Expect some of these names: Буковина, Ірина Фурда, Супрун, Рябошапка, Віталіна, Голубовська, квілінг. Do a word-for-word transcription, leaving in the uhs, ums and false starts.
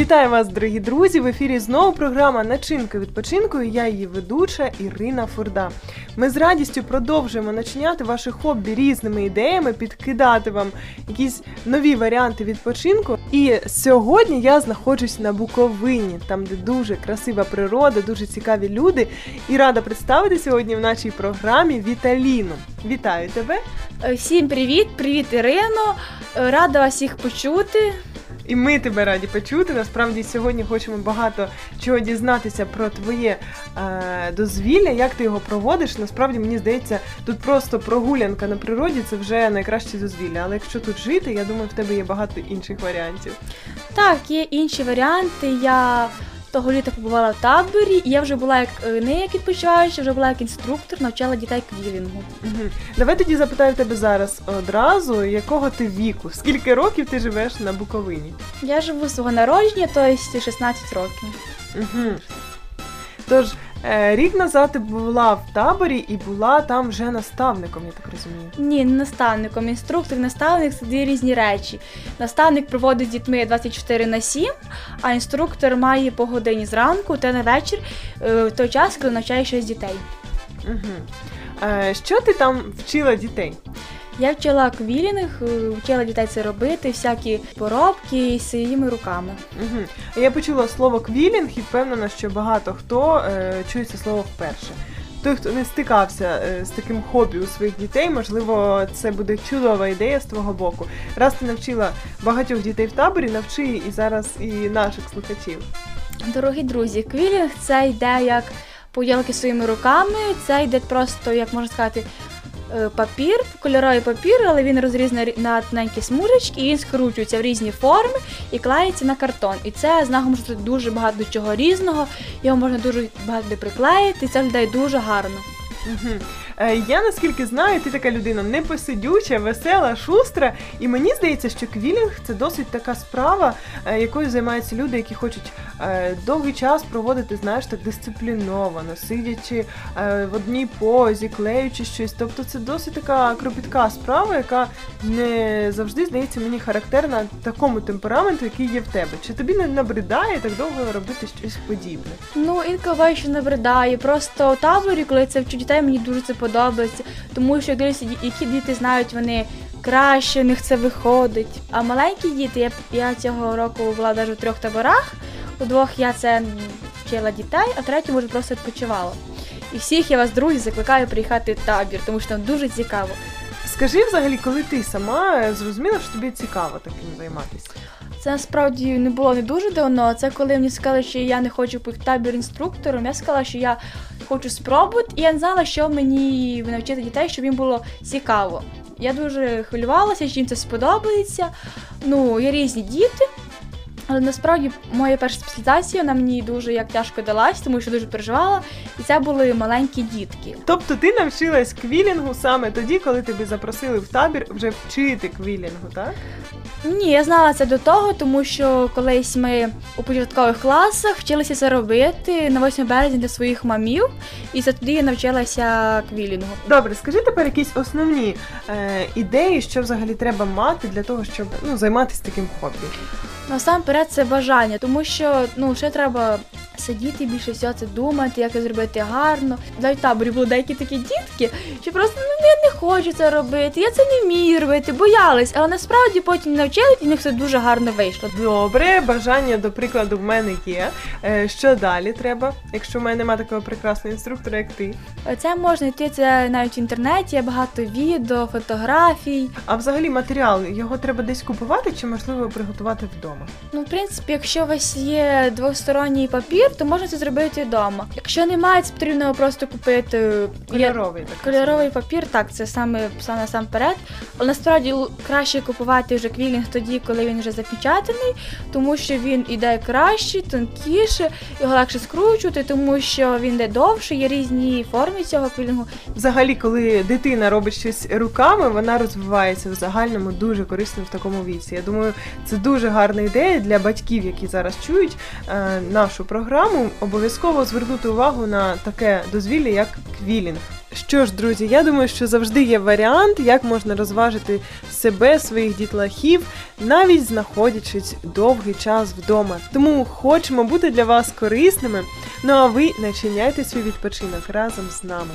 Вітаю вас, дорогі друзі! В ефірі знову програма «Начинки відпочинку» і я її ведуча Ірина Фурда. Ми з радістю продовжуємо начиняти ваше хобі різними ідеями, підкидати вам якісь нові варіанти відпочинку. І сьогодні я знаходжусь на Буковині, там, де дуже красива природа, дуже цікаві люди. І рада представити сьогодні в нашій програмі Віталіну. Вітаю тебе! Всім привіт! Привіт, Ірино! Рада вас всіх почути! І ми тебе раді почути. Насправді сьогодні хочемо багато чого дізнатися про твоє е, дозвілля, як ти його проводиш. Насправді, мені здається, тут просто прогулянка на природі – це вже найкраще дозвілля. Але якщо тут жити, я думаю, в тебе є багато інших варіантів. Так, є інші варіанти. Я того літа побувала в таборі, і я вже була як, не як відпочиваюча, вже була як інструктор, навчала дітей квілінгу. Угу. Давай тоді запитаю тебе зараз одразу, якого ти віку, скільки років ти живеш на Буковині? Я живу з свого народження, тобто шістнадцять років. Угу. Тож, рік назад ти була в таборі і була там вже наставником, я так розумію? Ні, не наставником. Інструктор і наставник – це дві різні речі. Наставник проводить з дітьми двадцять чотири на сім, а інструктор має по годині зранку та на вечір, в той час, коли навчає щось дітей. Угу. Що ти там вчила дітей? Я вчила квілінг, вчила дітей це робити, всякі поробки з своїми руками. Угу. Я почула слово квілінг і впевнена, що багато хто е, чує це слово вперше. Той, хто не стикався е, з таким хобі у своїх дітей, можливо, це буде чудова ідея з твого боку. Раз ти навчила багатьох дітей в таборі, навчи і зараз і наших слухачів. Дорогі друзі, квілінг – це йде як поділки своїми руками, це йде просто, як можна сказати, папір, кольоровий папір, але він розрізаний на тоненькі смужечки, і він скручується в різні форми і клеїться на картон. І це з нього може бути дуже багато чого різного, його можна дуже багато приклеїти, і це виглядає дуже гарно. Угу. Я, наскільки знаю, ти така людина непосидюча, весела, шустра, і мені здається, що квілінг – це досить така справа, якою займаються люди, які хочуть довгий час проводити, знаєш, так дисципліновано, сидячи в одній позі, клеючи щось. Тобто це досить така кропітка справа, яка не завжди, здається, мені характерна такому темпераменту, який є в тебе. Чи тобі не набридає так довго робити щось подібне? Ну, інколи ще набридає. Просто в таборі, коли це вчу дітей, мені дуже це подобається, тому що, які діти знають, вони краще, у них це виходить. А маленькі діти, я, я цього року була навіть в трьох таборах, у двох я це вчила дітей, а в третьому вже просто відпочивала. І всіх я вас, друзі, закликаю приїхати в табір, тому що там дуже цікаво. Скажи взагалі, коли ти сама зрозуміла, що тобі цікаво таким займатися? Це насправді не було не дуже давно, це коли мені сказали, що я не хочу бути табір-інструктором, я сказала, що я хочу спробувати, і я не знала, що мені навчити дітей, щоб їм було цікаво. Я дуже хвилювалася, що їм це сподобається, ну, є різні діти, але насправді моя перша спеціалізація, вона мені дуже як тяжко далась, тому що дуже переживала, і це були маленькі дітки. Тобто ти навчилась квілінгу саме тоді, коли тебе запросили в табір вже вчити квілінгу, так? Ні, я знала це до того, тому що колись ми у початкових класах вчилися це робити на восьме березня для своїх мамів, і це тоді я навчилася квілінгу. Добре, скажи тепер якісь основні е, ідеї, що взагалі треба мати для того, щоб ну, займатися таким хобі. Насамперед це бажання, тому що ну, ще треба сидіти більше всього, це думати, як це зробити гарно. Навіть в таборі були деякі такі дітки, що просто ну, я не хочу це робити, я це не вмію робити, боялась, але насправді потім навчили, і в них все дуже гарно вийшло. Добре, бажання, до прикладу, в мене є. Що далі треба, якщо в мене немає такого прекрасного інструктора, як ти? Це можна йти це навіть в інтернеті, є багато відео, фотографій. А взагалі матеріал, його треба десь купувати чи, можливо, приготувати вдома? Ну, в принципі, якщо у вас є двосторонній папір, то можна це зробити вдома. Якщо немає, це потрібно просто купити кольоровий, так, кольоровий папір, так, це саме насамперед. Але насправді краще купувати вже квілінг тоді, коли він вже запечатаний, тому що він йде краще, тонкіше, його легше скручувати, тому що він йде довше, є різні форми цього квілінгу. Взагалі, коли дитина робить щось руками, вона розвивається в загальному дуже корисно в такому віці. Я думаю, це дуже гарна ідея для батьків, які зараз чують е, нашу програму. Обов'язково звернути увагу на таке дозвілля, як квілінг. Що ж, друзі, я думаю, що завжди є варіант, як можна розважити себе, своїх дітлахів, навіть знаходячись довгий час вдома. Тому хочемо бути для вас корисними, ну а ви начиняйте свій відпочинок разом з нами.